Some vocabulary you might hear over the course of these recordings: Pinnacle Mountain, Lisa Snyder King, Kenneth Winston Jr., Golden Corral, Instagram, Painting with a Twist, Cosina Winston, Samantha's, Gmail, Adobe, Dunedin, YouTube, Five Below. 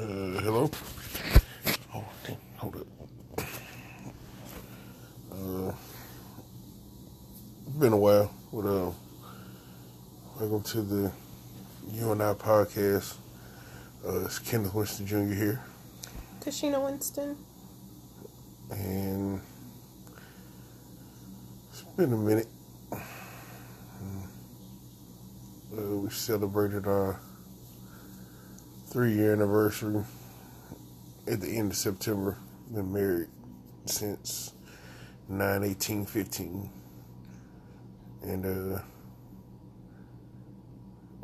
Hello? Oh, hold up. It's been a while. But, welcome to the You and I podcast. It's Kenneth Winston Jr. here. Cosina Winston. And it's been a minute. We celebrated our 3-year anniversary at the end of September. Been married since 9/18/15, and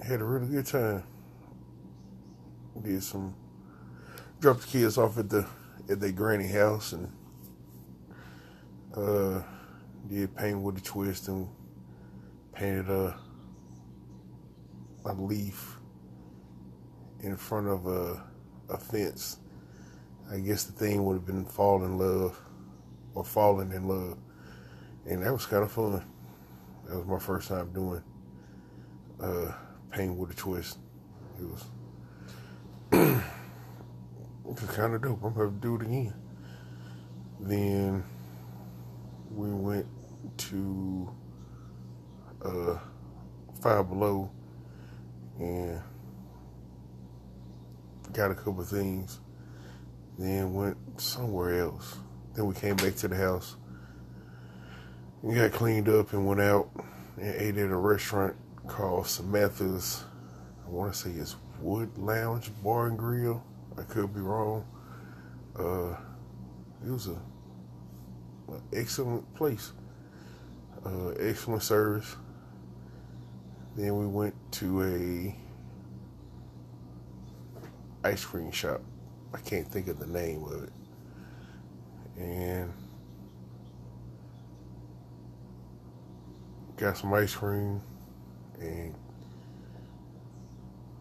had a really good time. Dropped the kids off at their granny house, and did Painting with a Twist, and painted a leaf in front of a fence. I guess the theme would have been falling in love, and that was kind of fun. That was my first time doing Painting with a Twist. It was kind of dope. I'm gonna have to do it again. Then we went to Five Below and got a couple of things, then went somewhere else. Then we came back to the house. We got cleaned up and went out and ate at a restaurant called Samantha's. I want to say it's Wood Lounge Bar and Grill. I could be wrong. It was an excellent place. Excellent service. Then we went to an ice cream shop. I can't think of the name of it. And got some ice cream and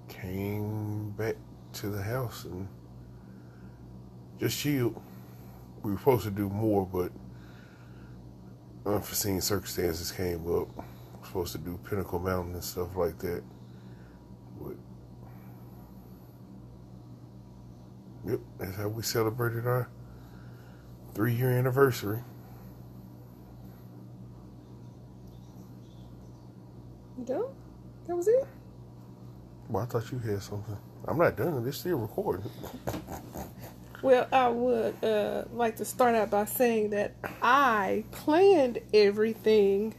came back to the house and just chilled. We were supposed to do more, but unforeseen circumstances came up. Supposed to do Pinnacle Mountain and stuff like that. But, yep, that's how we celebrated our 3-year anniversary. You done? That was it? Well, I thought you had something. I'm not done. It's still recording. Well, I would like to start out by saying that I planned everything,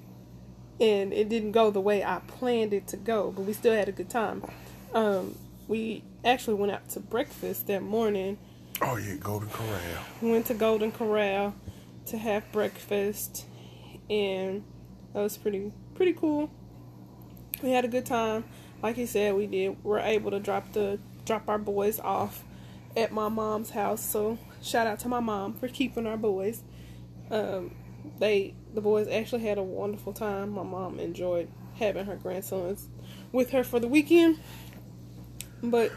and it didn't go the way I planned it to go, but we still had a good time. We actually went out to breakfast that morning. Oh, yeah, Golden Corral. We went to Golden Corral to have breakfast, and that was pretty cool. We had a good time. Like he said, we did. We're able to drop our boys off at my mom's house, so shout out to my mom for keeping our boys. The boys actually had a wonderful time. My mom enjoyed having her grandsons with her for the weekend. But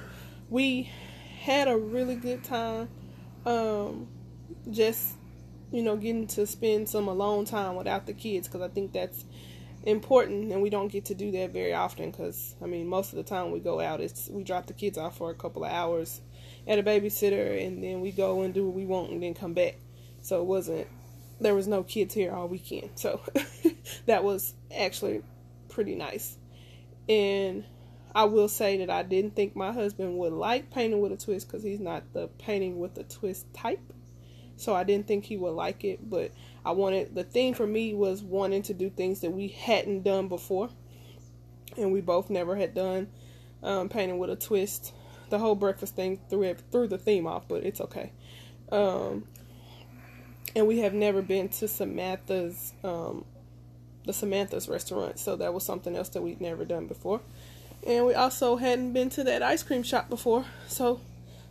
we had a really good time. Just, getting to spend some alone time without the kids, because I think that's important, and we don't get to do that very often, because, most of the time we go out, we drop the kids off for a couple of hours at a babysitter, and then we go and do what we want and then come back. So there was no kids here all weekend, so that was actually pretty nice. And I will say that I didn't think my husband would like Painting with a Twist, because he's not the Painting with a Twist type, so I didn't think he would like it, but the theme for me was wanting to do things that we hadn't done before, and we both never had done Painting with a Twist. The whole breakfast thing threw the theme off, but it's okay. And we have never been to Samantha's, the Samantha's restaurant. So that was something else that we'd never done before. And we also hadn't been to that ice cream shop before. So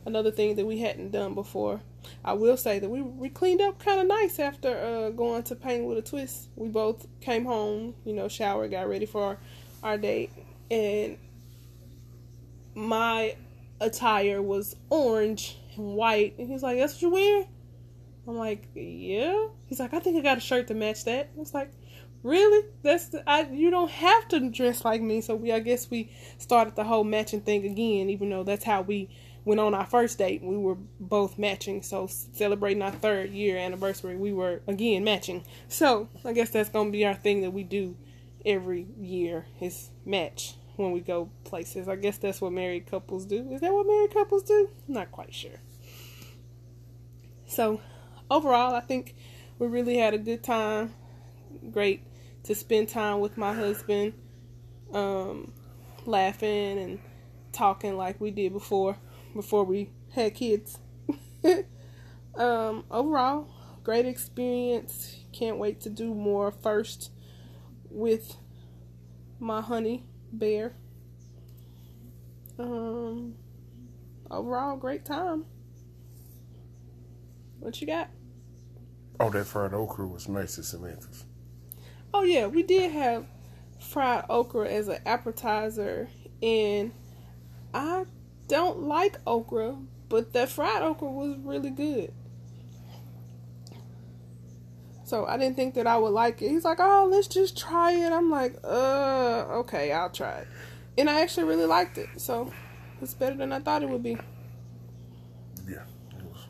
another thing that we hadn't done before. I will say that we cleaned up kind of nice after going to Painting with a Twist. We both came home, showered, got ready for our date. And my attire was orange and white. And he's like, "That's what you wear?" I'm like, "Yeah." He's like, "I think I got a shirt to match that." I was like, "Really? You don't have to dress like me." So I guess we started the whole matching thing again, even though that's how we when on our first date, we were both matching. So celebrating our 3rd year anniversary, we were again matching. So I guess that's going to be our thing that we do every year is match when we go places. I guess that's what married couples do. Is that what married couples do? I'm not quite sure. So overall, I think we really had a good time. Great to spend time with my husband, laughing and talking like we did before we had kids. Overall, great experience. Can't wait to do more. First with my honey bear. Overall, great time. What you got? Oh, that fried okra was nice at Samantha's. Oh, yeah. We did have fried okra as an appetizer, and I don't like okra, but that fried okra was really good. So I didn't think that I would like it. He's like, oh, let's just try it. I'm like, okay, I'll try it. And I actually really liked it. So it's better than I thought it would be. Yeah, it was.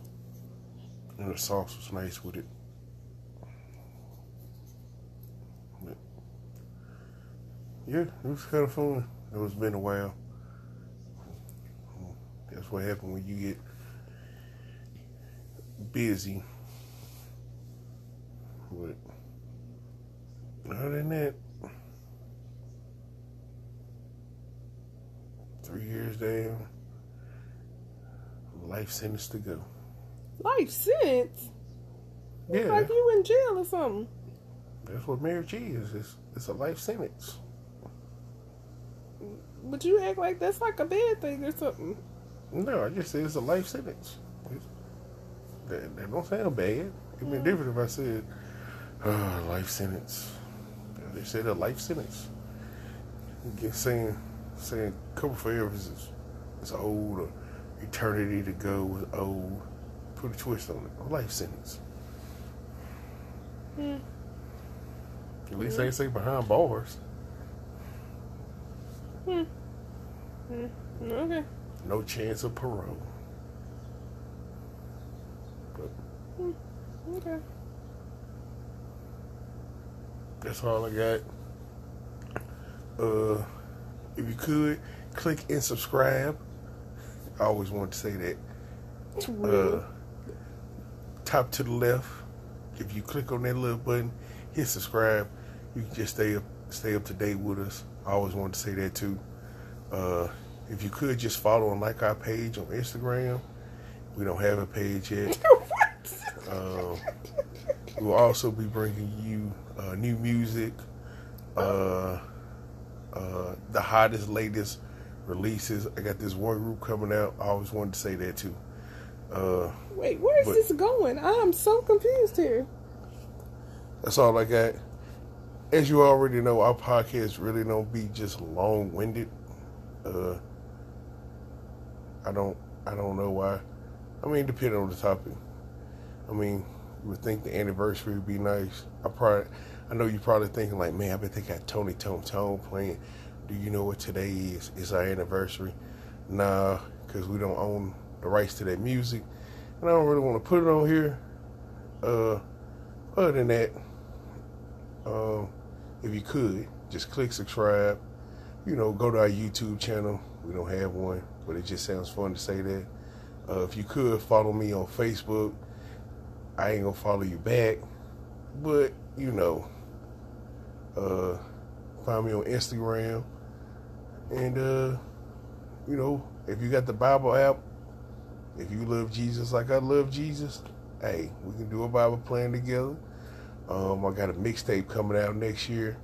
And the sauce was nice with it. But yeah, it was kind of fun. It's been a while. That's what happens when you get busy. But other than that, 3 years down, life sentence to go. Life sentence? Yeah. It's like you in jail or something. That's what marriage is. It's a life sentence. But you act like that's like a bad thing or something. No, I just said it's a life sentence. That don't sound bad. It'd be different if I said, life sentence. They said a life sentence. Again, saying couple forever is old, or eternity to go is old. Put a twist on it. A life sentence. Mm. At least I ain't say behind bars. Hmm. Mm. Okay. No chance of parole. But okay. That's all I got. If you could, click and subscribe. I always wanted to say that. Top to the left. If you click on that little button, hit subscribe. You can just stay up to date with us. I always wanted to say that too. If you could just follow and like our page on Instagram. We don't have a page yet. We'll also be bringing you new music, the hottest, latest releases. I got this one group coming out. I always wanted to say that too. Wait, where is this going? I am so confused here. That's all I got. As you already know, our podcast really don't be just long-winded. I don't know why. I mean, depending on the topic. I mean, you would think the anniversary would be nice. I know you're probably thinking like, man, I bet they got Tony Tone Tone playing. Do you know what today is? It's our anniversary. Nah, because we don't own the rights to that music, and I don't really want to put it on here. Other than that, if you could, just click subscribe. You know, go to our YouTube channel. We don't have one, but it just sounds fun to say that. If you could, follow me on Facebook. I ain't gonna follow you back, but you know, find me on Instagram, and you know, if you got the Bible app, if you love Jesus like I love Jesus, hey, we can do a Bible plan together. I got a mixtape coming out next year.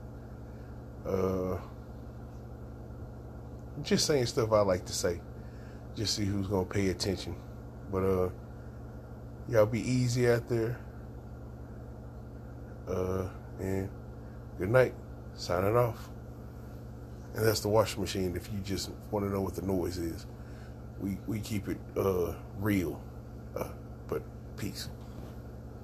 Just saying stuff I like to say, just see who's gonna pay attention, but y'all be easy out there. And good night. Signing off. And that's the washing machine if you just want to know what the noise is. We keep it real. But peace.